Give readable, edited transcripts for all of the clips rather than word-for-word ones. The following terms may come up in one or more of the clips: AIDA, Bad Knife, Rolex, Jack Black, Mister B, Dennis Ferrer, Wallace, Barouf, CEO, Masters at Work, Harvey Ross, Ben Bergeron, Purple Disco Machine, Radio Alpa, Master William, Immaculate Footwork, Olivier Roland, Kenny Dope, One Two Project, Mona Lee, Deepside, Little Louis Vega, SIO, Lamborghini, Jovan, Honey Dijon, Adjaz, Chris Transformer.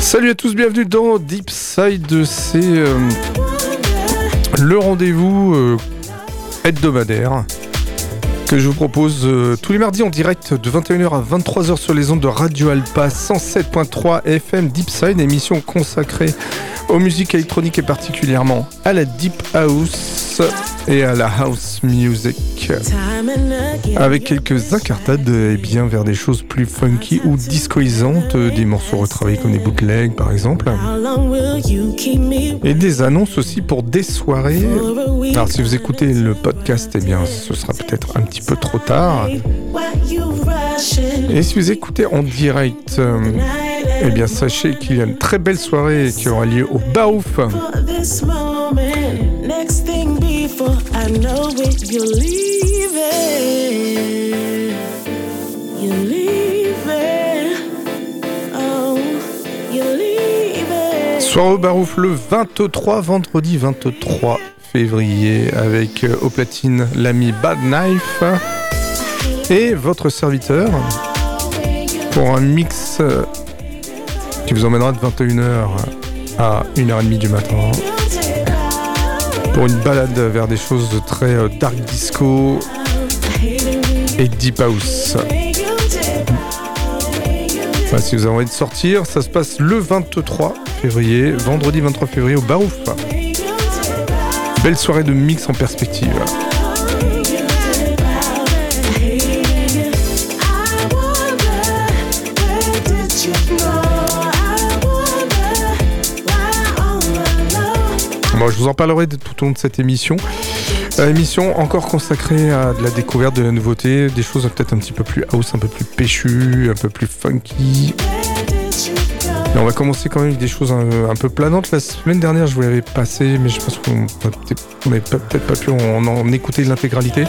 Salut à tous, bienvenue dans Deepside, c'est le rendez-vous hebdomadaire que je vous propose tous les mardis en direct de 21h à 23h sur les ondes de Radio Alpa 107.3 FM Deepside, émission consacrée aux musiques électroniques et particulièrement à la Deep House et à la House Music, avec quelques incartades et bien vers des choses plus funky ou discoisantes, des morceaux retravaillés comme des bootlegs par exemple, et des annonces aussi pour des soirées. Alors si vous écoutez le podcast, eh bien ce sera peut-être un petit peu trop tard, et si vous écoutez en direct, eh bien sachez qu'il y a une très belle soirée qui aura lieu au Baouf Soir au Barouf le 23, vendredi 23 février, avec au platine l'ami Bad Knife et votre serviteur pour un mix qui vous emmènera de 21h à 1h30 du matin pour une balade vers des choses de très dark disco et deep house. Enfin, si vous avez envie de sortir, ça se passe le 23 février, vendredi 23 février au Barouf. Belle soirée de mix en perspective. Bon, je vous en parlerai tout au long de cette émission. Émission encore consacrée à de la découverte, de la nouveauté, des choses peut-être un petit peu plus house, un peu plus péchu, un peu plus funky. Et on va commencer quand même avec des choses un peu planantes. La semaine dernière, je vous l'avais passé, mais je pense qu'on n'avait peut-être pas pu en écouter l'intégralité.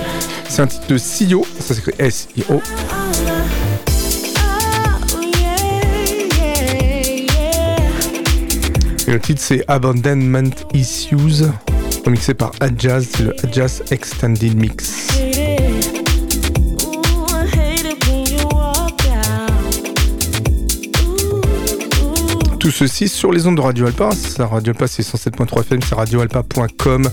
C'est un titre de CEO, ça s'écrit S-I-O. Et le titre c'est Abandonment Issues, remixé par Adjaz, c'est le Adjaz Extended Mix. Tout ceci sur les ondes de Radio Alpa. Radio Alpa c'est 107.3 FM, c'est radioalpa.com.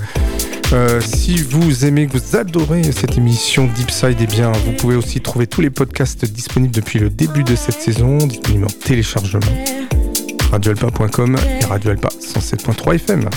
Si vous aimez, que vous adorez cette émission Deepside, eh bien vous pouvez aussi trouver tous les podcasts disponibles depuis le début de cette saison, disponibles en téléchargement. radioalpa.com et Radio Alpa 107.3 FM.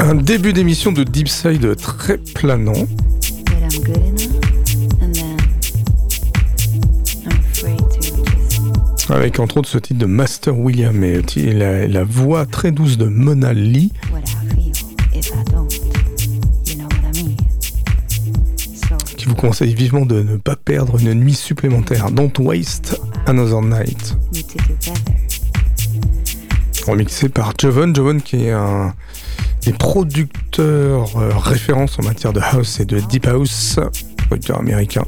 Un début d'émission de Deepside très planant. Avec entre autres ce titre de Master William et la voix très douce de Mona Lee. Qui vous conseille vivement de ne pas perdre une nuit supplémentaire. Don't waste another night. Remixé par Jovan. Jovan qui est un des producteurs référence en matière de house et de deep house, producteur américain.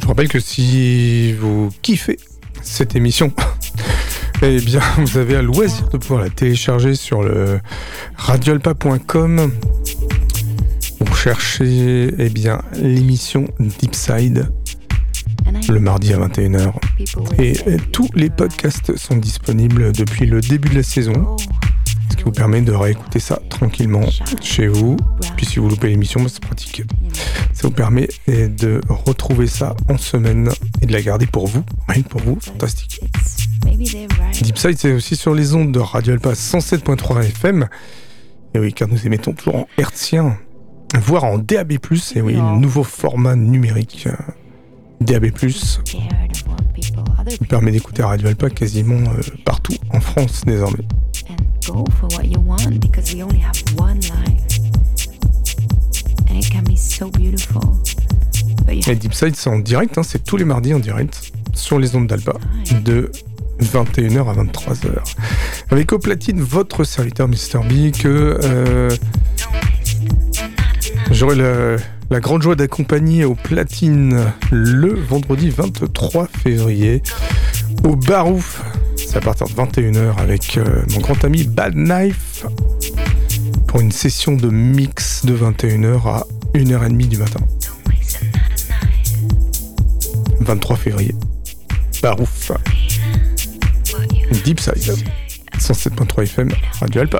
Je rappelle que si vous kiffez cette émission, eh bien vous avez à loisir de pouvoir la télécharger sur le radioalpa.com. Vous cherchez eh bien l'émission Deepside. Le mardi à 21h. Et tous les podcasts sont disponibles depuis le début de la saison, ce qui vous permet de réécouter ça tranquillement chez vous. Puis si vous loupez l'émission, c'est pratique. Ça vous permet de retrouver ça en semaine et de la garder pour vous, rien que pour vous, fantastique. Deepside, c'est aussi sur les ondes de Radio Alpa 107.3 FM. Et oui, car nous émettons toujours en hertzien, voire en DAB+, et oui, le nouveau format numérique. DAB+, qui permet d'écouter Radio Alpa quasiment partout en France désormais. Et Deepside, c'est en direct, hein, c'est tous les mardis en direct, sur les ondes d'Alpa, de 21h à 23h. Avec au platine, votre serviteur Mister B, que j'aurai la grande joie d'accompagner au platine le vendredi 23 février au Barouf. C'est à partir de 21h avec mon grand ami Bad Knife pour une session de mix de 21h à 1h30 du matin. 23 février. Barouf. Deepside. 107.3 FM, Radio Alpa.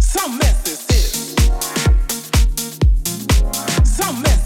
Some messes.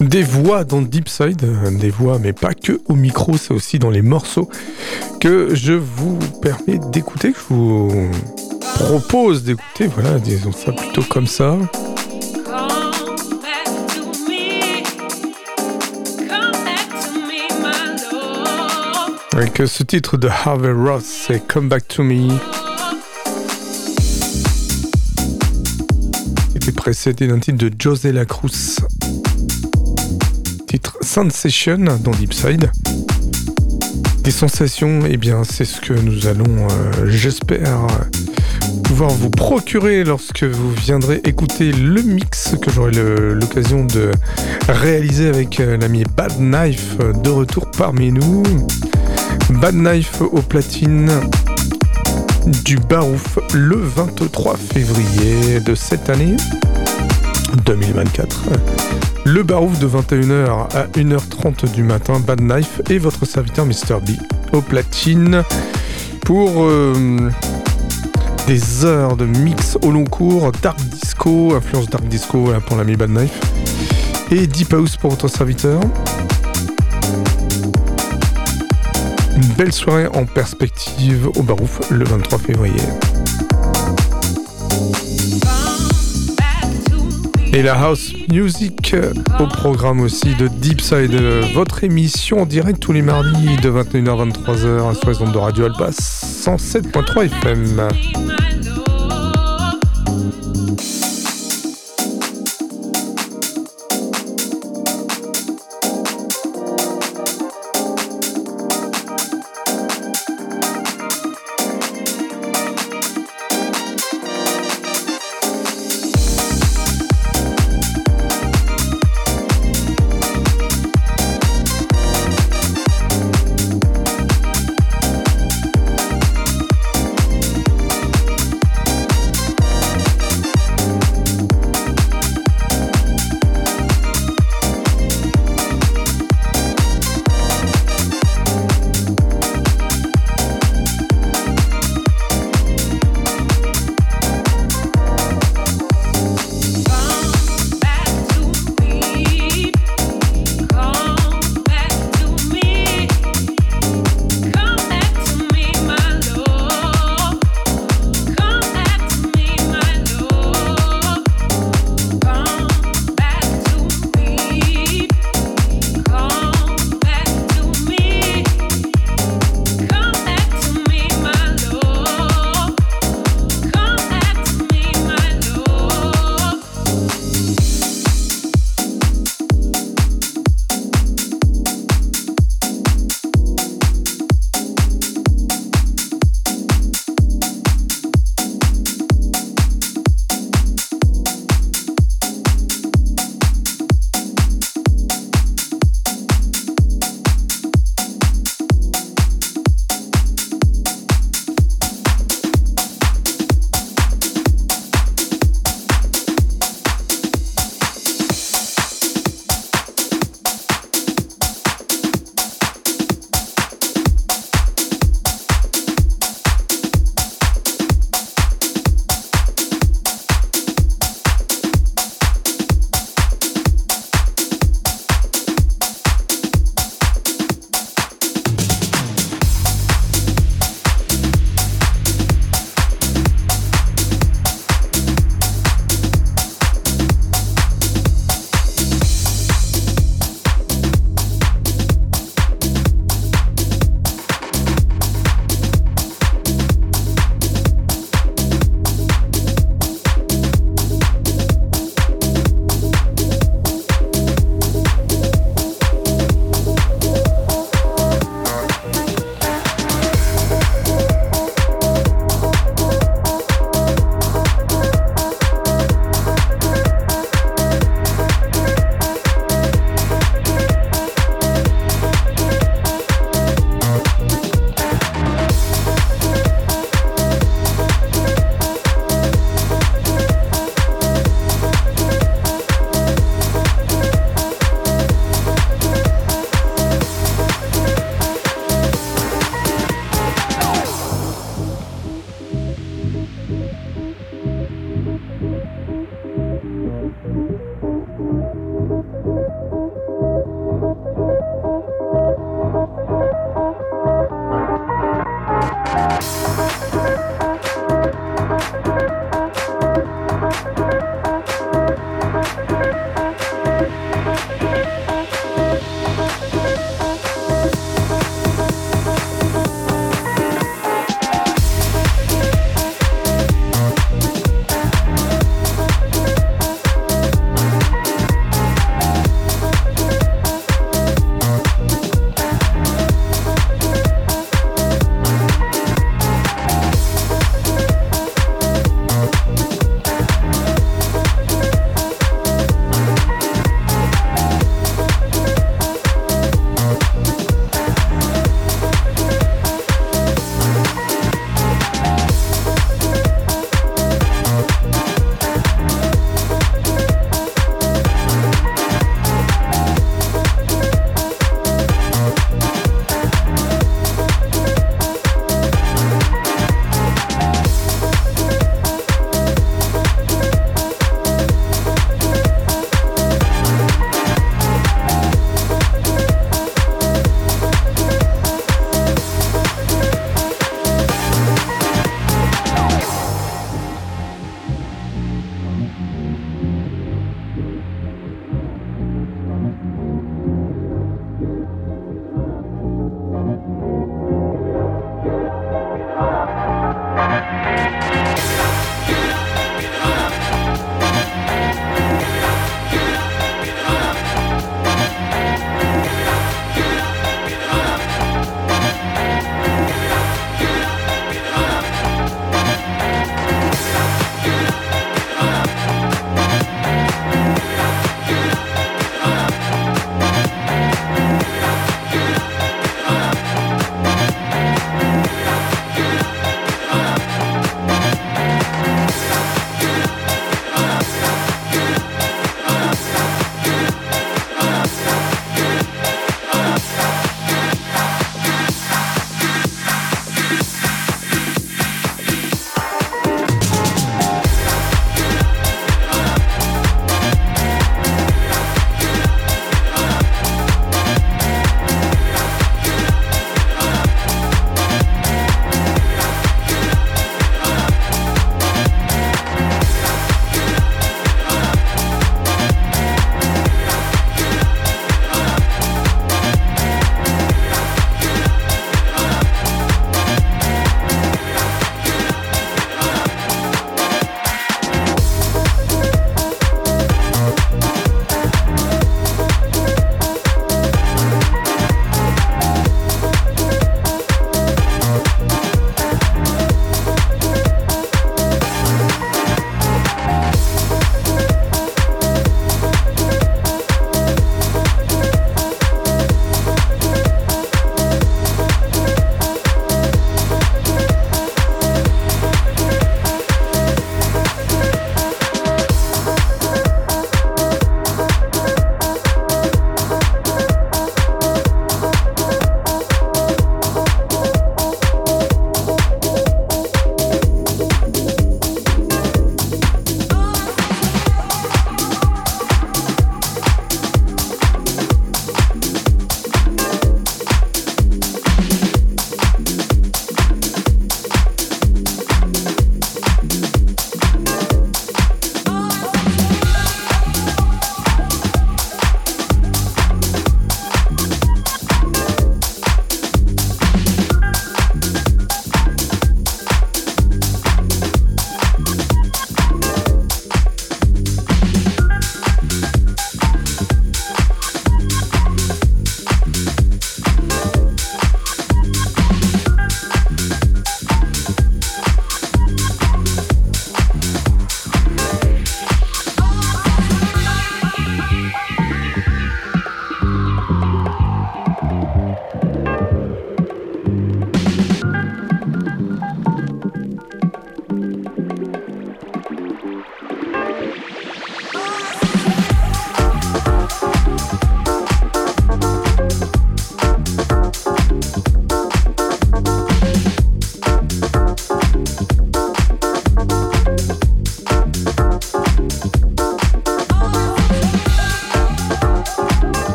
Des voix dans Deepside, des voix mais pas que au micro, c'est aussi dans les morceaux que je vous permets d'écouter, que je vous propose d'écouter, voilà, disons ça plutôt comme ça. Avec ce titre de Harvey Ross, c'est Come Back To Me. C'était précédé d'un titre de José Lacroix. Titre Sound Session dans Deepside. Des sensations, eh bien c'est ce que nous allons, j'espère, pouvoir vous procurer lorsque vous viendrez écouter le mix que j'aurai l'occasion de réaliser avec l'ami Bad Knife de retour parmi nous. Bad Knife aux platines du Barouf le 23 février de cette année 2024. Le Barouf de 21h à 1h30 du matin, Bad Knife et votre serviteur Mister B au platine pour des heures de mix au long cours, dark disco, influence dark disco voilà, pour l'ami Bad Knife et deep house pour votre serviteur. Une belle soirée en perspective au Barouf le 23 février. Et la house music au programme aussi de Deepside, votre émission en direct tous les mardis de 21h à 23h sur les ondes de Radio Alpa 107.3 FM.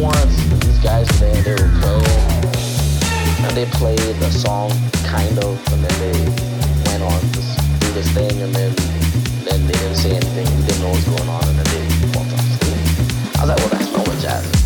once, these guys were there, they were playing, and they played the song, kind of, and then they went on to do this thing, and then they didn't say anything, we didn't know what was going on, and then they walked off stage. I was like, well, that's not what jazz is.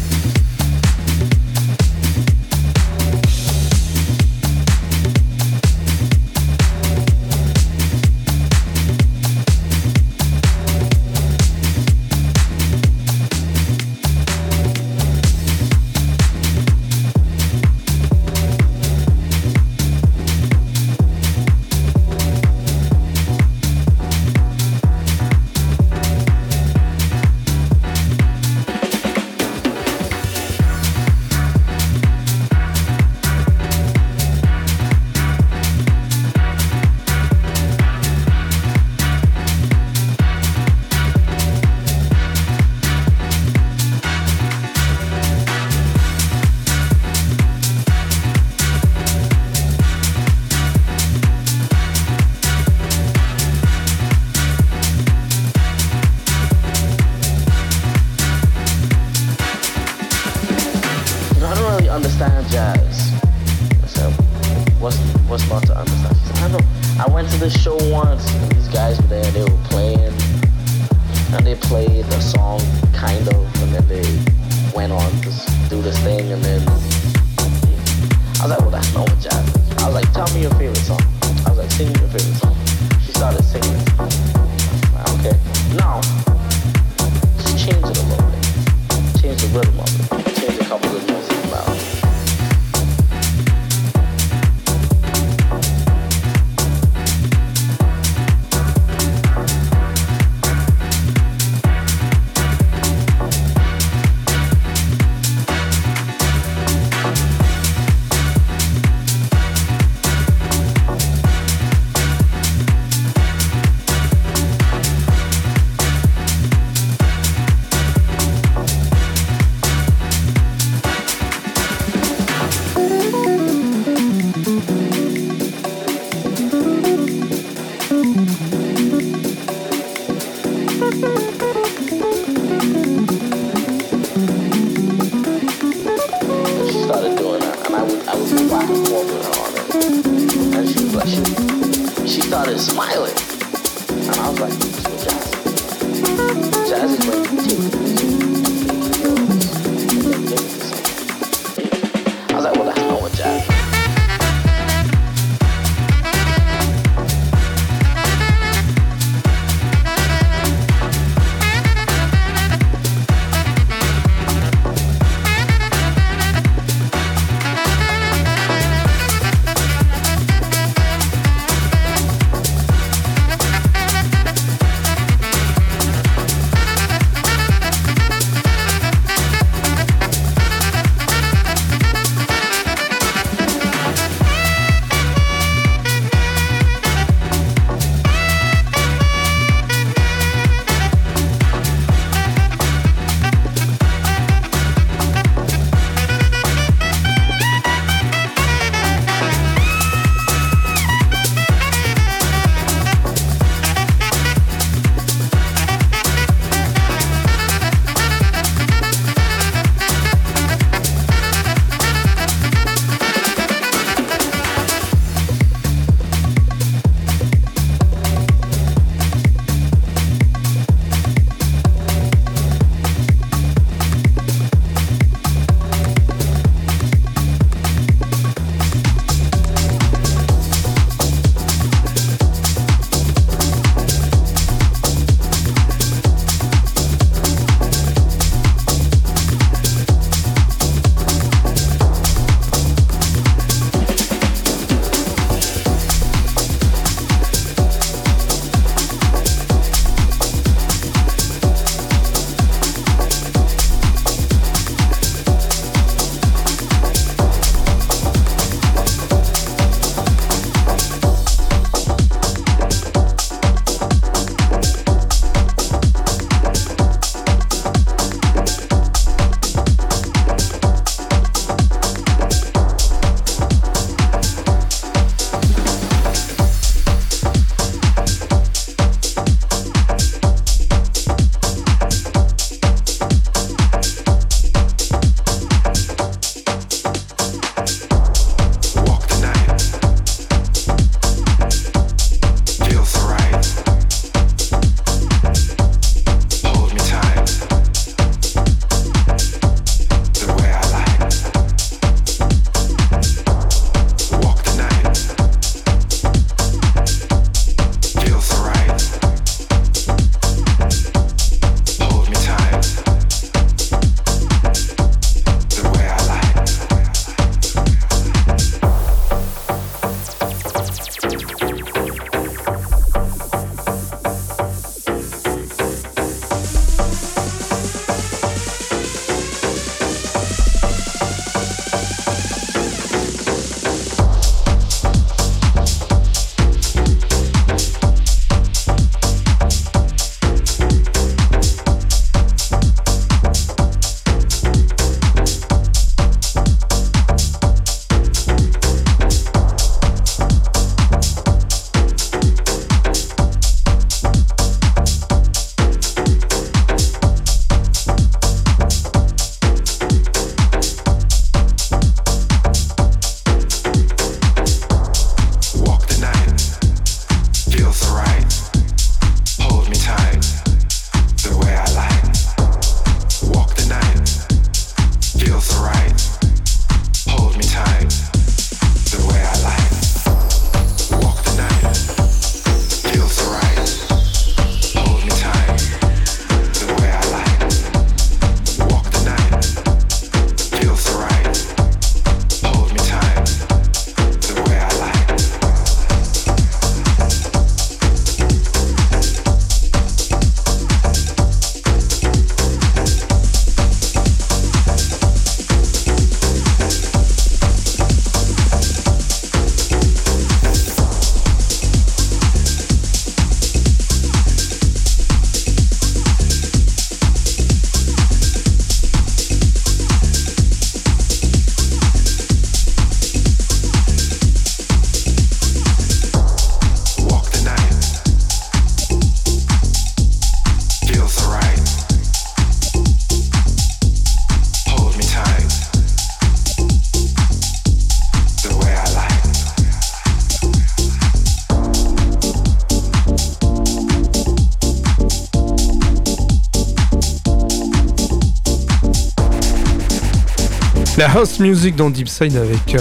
la house music dans Deepside avec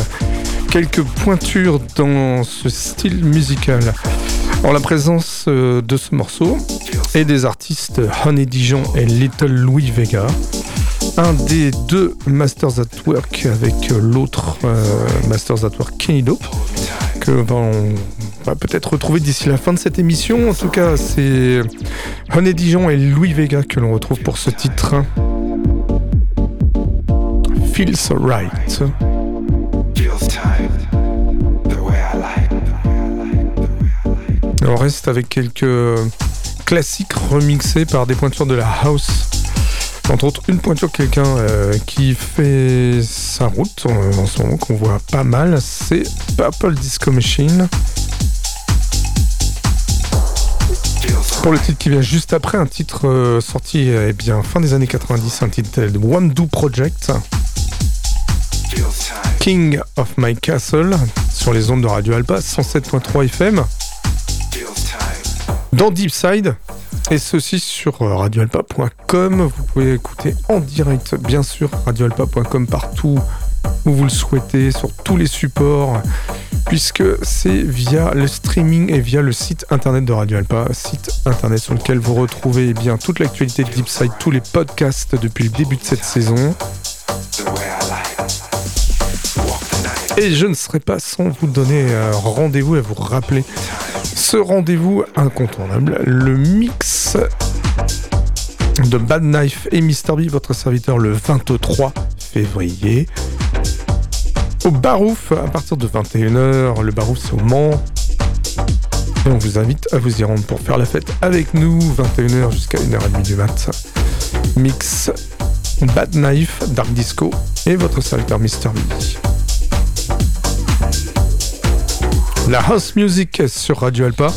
quelques pointures dans ce style musical. En la présence de ce morceau et des artistes Honey Dijon et Little Louis Vega, un des deux Masters at Work avec l'autre Masters at Work Kenny Dope, que on va peut-être retrouver d'ici la fin de cette émission. En tout cas, c'est Honey Dijon et Louis Vega que l'on retrouve pour ce titre. Feels right. Et on reste avec quelques classiques remixés par des pointures de la house. Entre autres, une pointure, quelqu'un qui fait sa route en ce moment, qu'on voit pas mal, c'est Purple Disco Machine. Pour le titre qui vient juste après, un titre sorti eh bien, fin des années 90, un titre One Two Project. King of My Castle, sur les ondes de Radio Alpa, 107.3 FM, dans Deepside. Et ceci sur radioalpa.com. Vous pouvez écouter en direct, bien sûr, radioalpa.com partout où vous le souhaitez, sur tous les supports, puisque c'est via le streaming et via le site internet de Radio Alpa, site internet sur lequel vous retrouvez eh bien, toute l'actualité de Deepside, tous les podcasts depuis le début de cette saison. Et je ne serai pas sans vous donner rendez-vous et vous rappeler ce rendez-vous incontournable, le mix de Bad Knife et Mister B, votre serviteur, le 23 février au Barouf à partir de 21h. Le Barouf, c'est au Mans. Et on vous invite à vous y rendre pour faire la fête avec nous, 21h jusqu'à 1h30 du matin. Mix Bad Knife, Dark Disco et votre serviteur Mister B. La house music sur Radio Alpa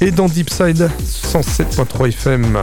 et dans Deepside 107.3 FM.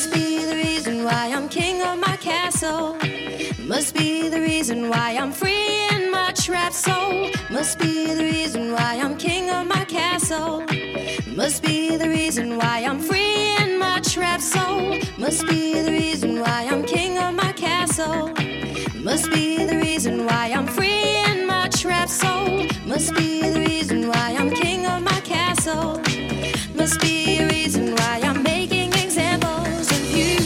Must be the reason why I'm king of my castle. Must be the reason why I'm free in my trap soul. Must be the reason why I'm king of my castle. Must be the reason why I'm free in my trap soul. Must be the reason why I'm king of my castle. Must be the reason why I'm free in my trap soul. Must be the reason why I'm king of my castle. Must be a reason why I'm making examples of you.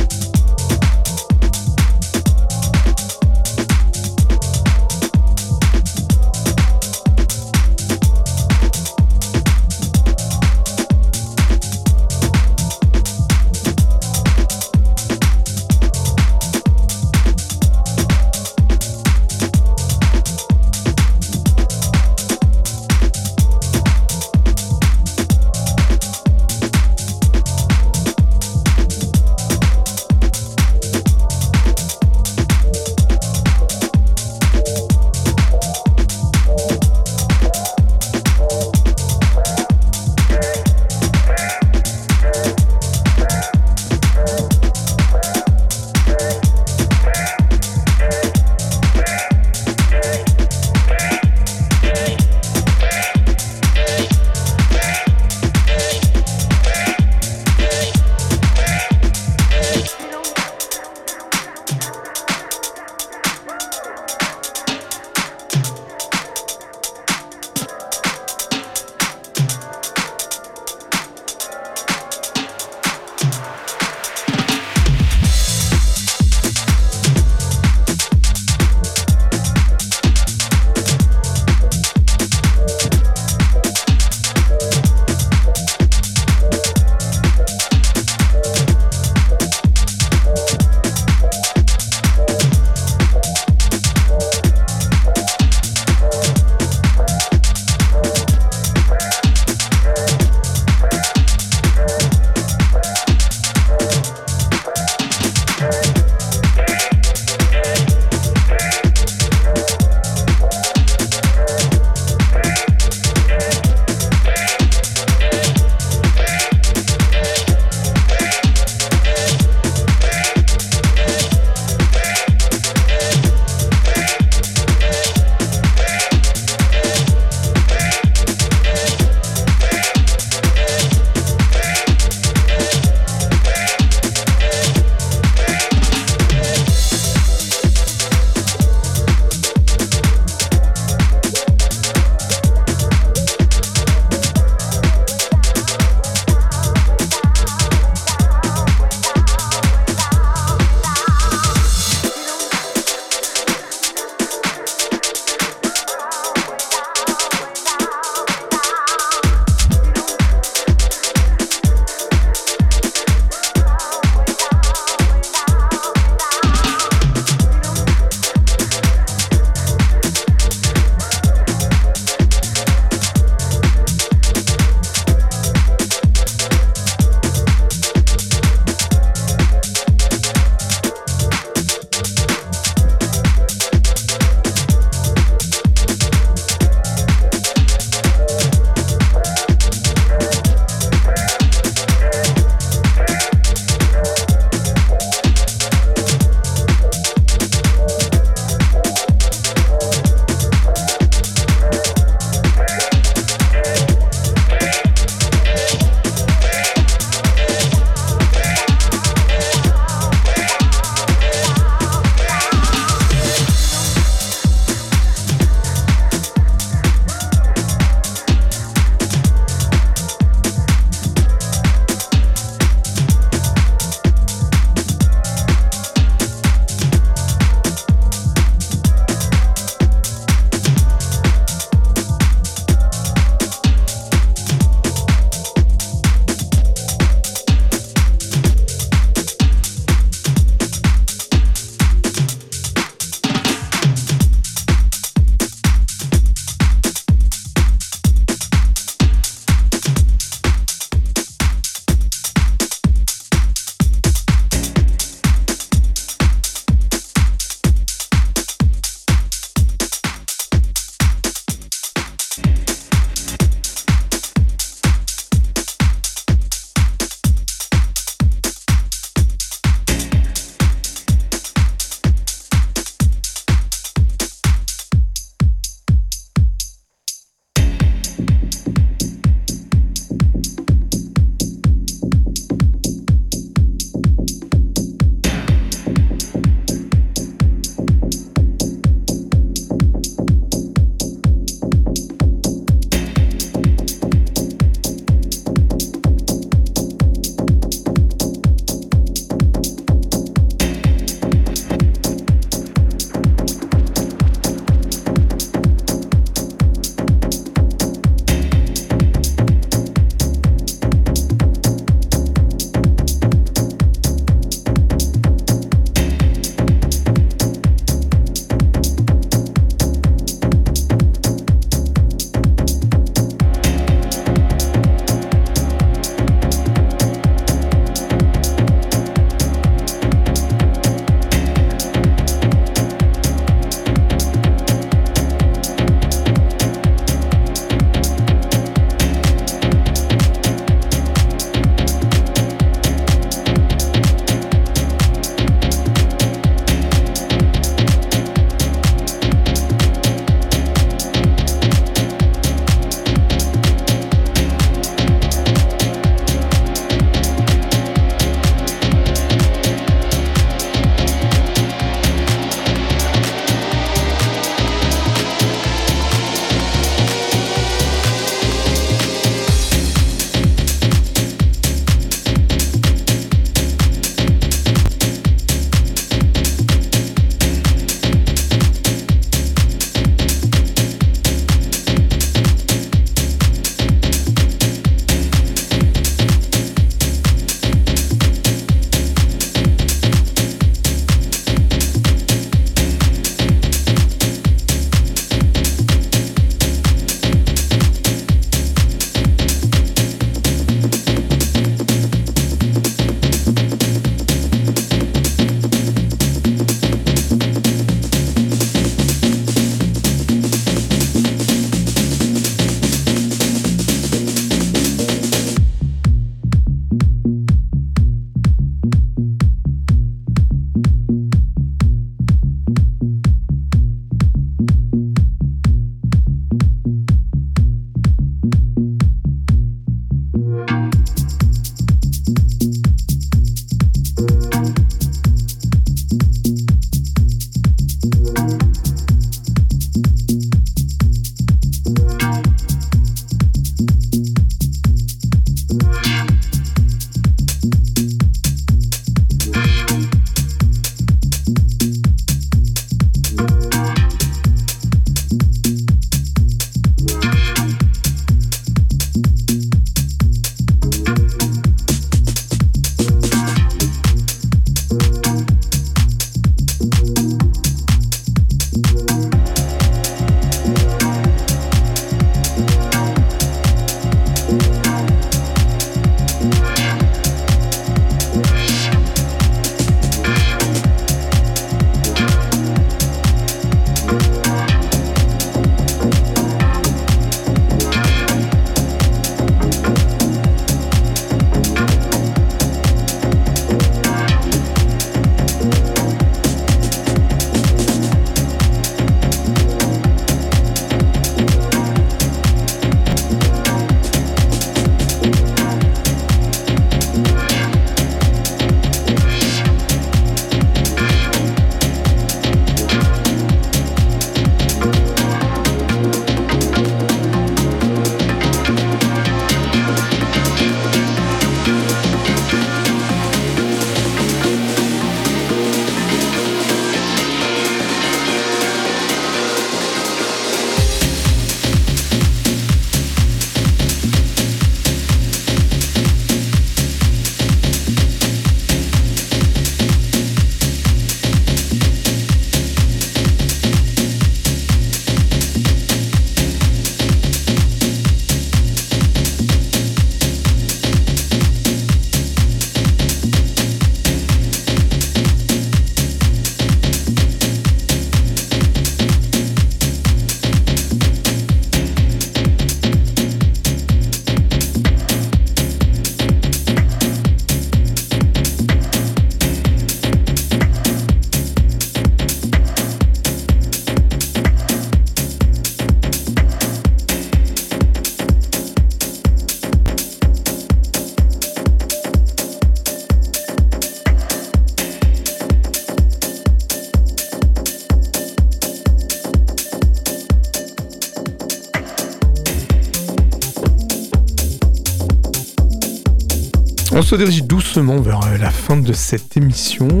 On se dirige doucement vers la fin de cette émission,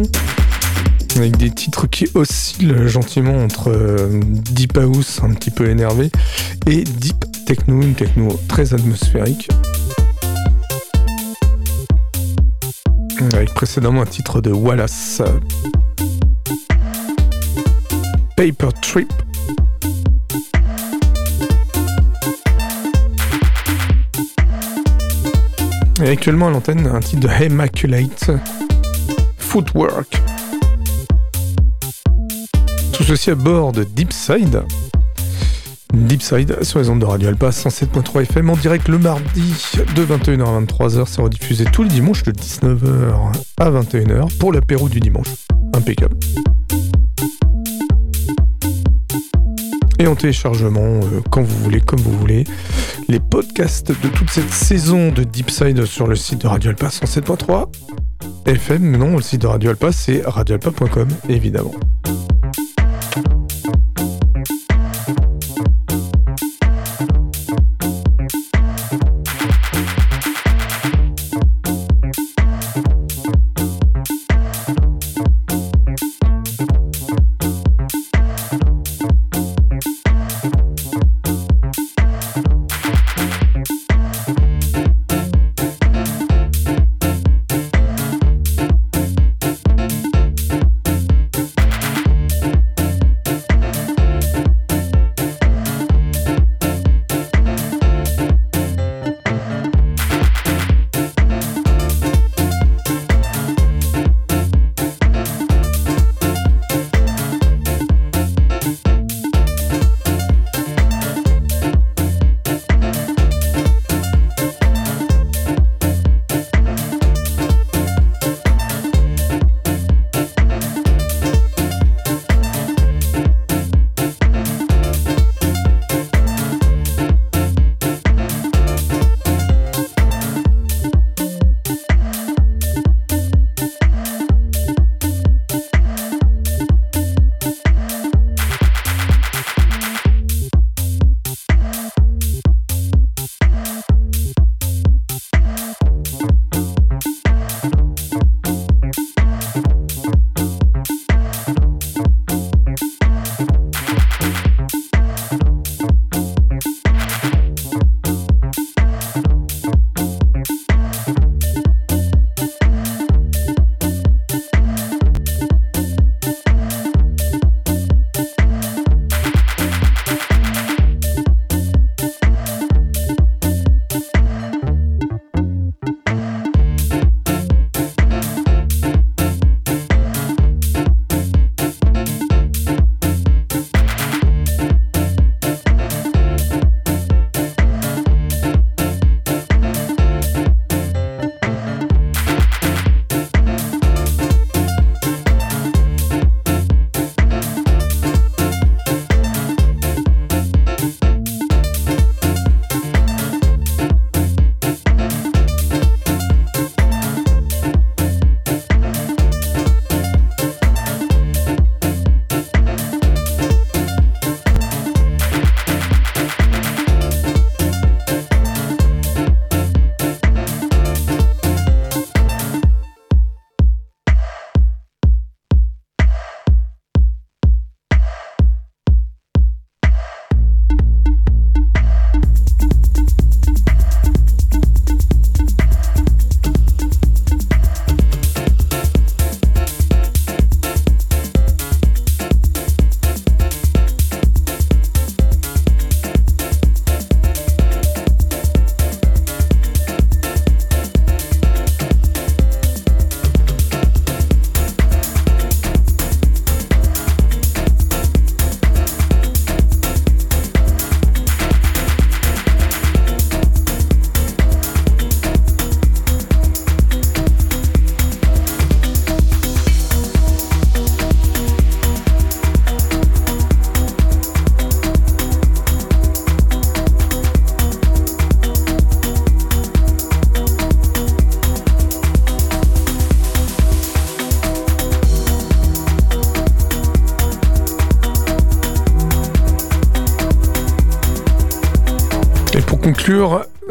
avec des titres qui oscillent gentiment entre Deep House un petit peu énervé et Deep Techno, une techno très atmosphérique. Avec précédemment un titre de Wallace, Paper Trip. Et actuellement à l'antenne, un titre de Immaculate Footwork. Tout ceci à bord de Deepside. Deepside sur les ondes de Radio Alpa 107.3 FM en direct le mardi de 21h à 23h. C'est rediffusé tous les dimanches de 19h à 21h pour l'apéro du dimanche. Impeccable. Et en téléchargement, quand vous voulez, comme vous voulez. Les podcasts de toute cette saison de Deepside sur le site de Radio Alpa 107.3 FM. Non, le site de Radio Alpa, c'est radioalpa.com, évidemment.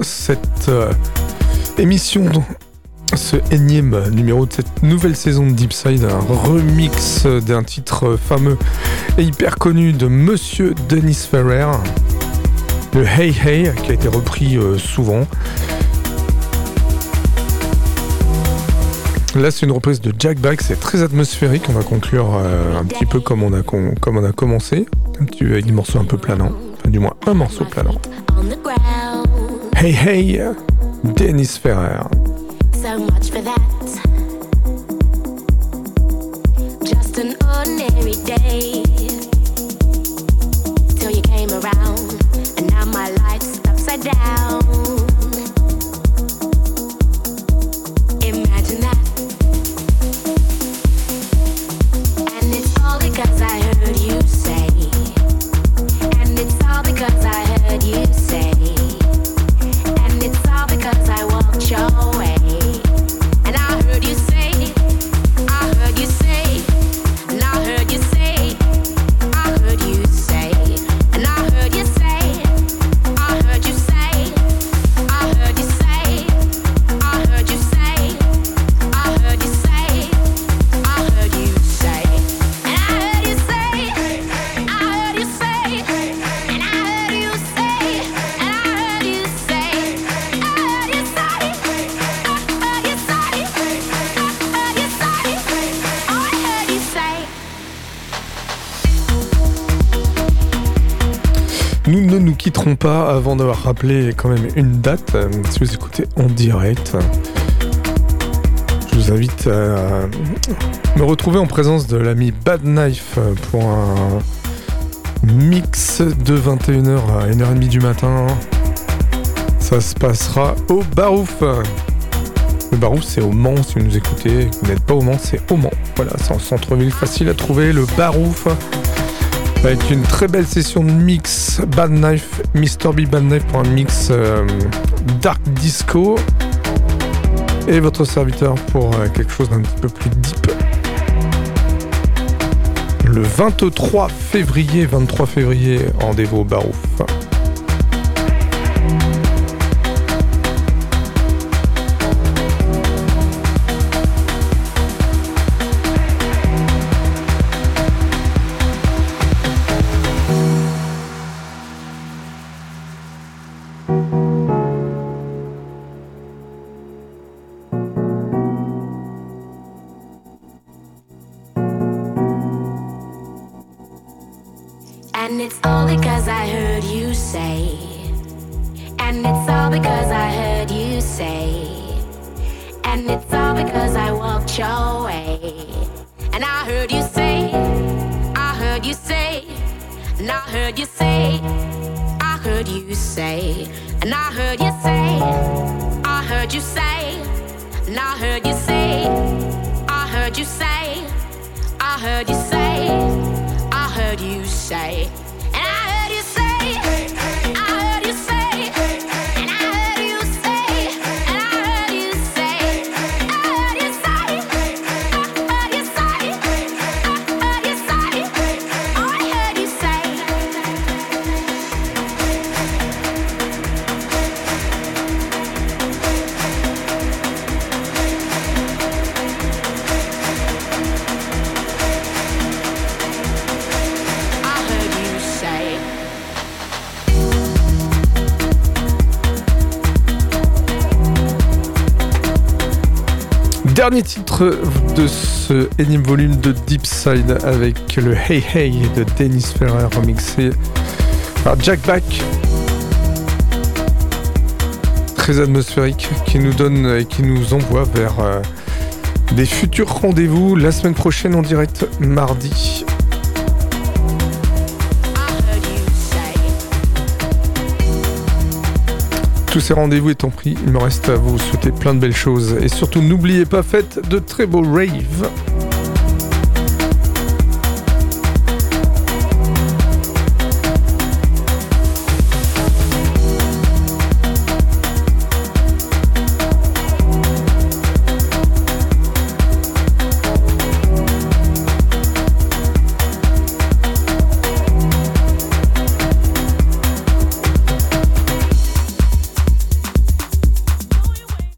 Cette émission ce énième numéro de cette nouvelle saison de Deepside, un remix d'un titre fameux et hyper connu de Monsieur Dennis Ferrer, le Hey Hey, qui a été repris souvent. Là, c'est une reprise de Jack Black, c'est très atmosphérique. On va conclure un petit peu comme on a commencé, avec des morceaux un peu planants, enfin du moins un morceau planant. Hey Hey, Dennis Ferrer. So much for that. Just an ordinary day till you came around, and now my life's upside down. Imagine that. And it's all because I heard you say. And it's all because I heard you say. And it's all because I walked your way. Quitterons pas avant d'avoir rappelé quand même une date. Si vous écoutez en direct, je vous invite à me retrouver en présence de l'ami Bad Knife pour un mix de 21h à 1h30 du matin. Ça se passera au Barouf. Le Barouf, c'est au Mans si vous nous écoutez. Si vous n'êtes pas au Mans, c'est au Mans. Voilà, c'est en centre-ville, facile à trouver, le Barouf. Avec une très belle session de mix Bad Knife, Mister B Bad Knife pour un mix Dark Disco et votre serviteur pour quelque chose d'un petit peu plus deep. Le 23 février, rendez-vous au Barouf. And it's all because I heard you say. And it's all because I heard you say. And it's all because I walked your way. And I heard you say, I heard you say. And I heard you say, I heard you say. And I heard you say, I heard you say. And I heard you say, I heard you say. I heard you say. I heard you say, and I heard you say, hey, hey. I heard you say, hey, hey. And I heard you say, hey, and I heard you say, hey, hey. I heard you say, hey, hey. I heard you say, hey, hey. I heard you say, hey, hey. I heard you say, dernier titre de ce énième volume de Deepside avec le Hey Hey de Dennis Ferrer remixé par Jack Black. Très atmosphérique, qui nous donne et qui nous envoie vers des futurs rendez-vous la semaine prochaine en direct mardi. Tous ces rendez-vous étant pris, il me reste à vous souhaiter plein de belles choses. Et surtout, n'oubliez pas, faites de très beaux raves.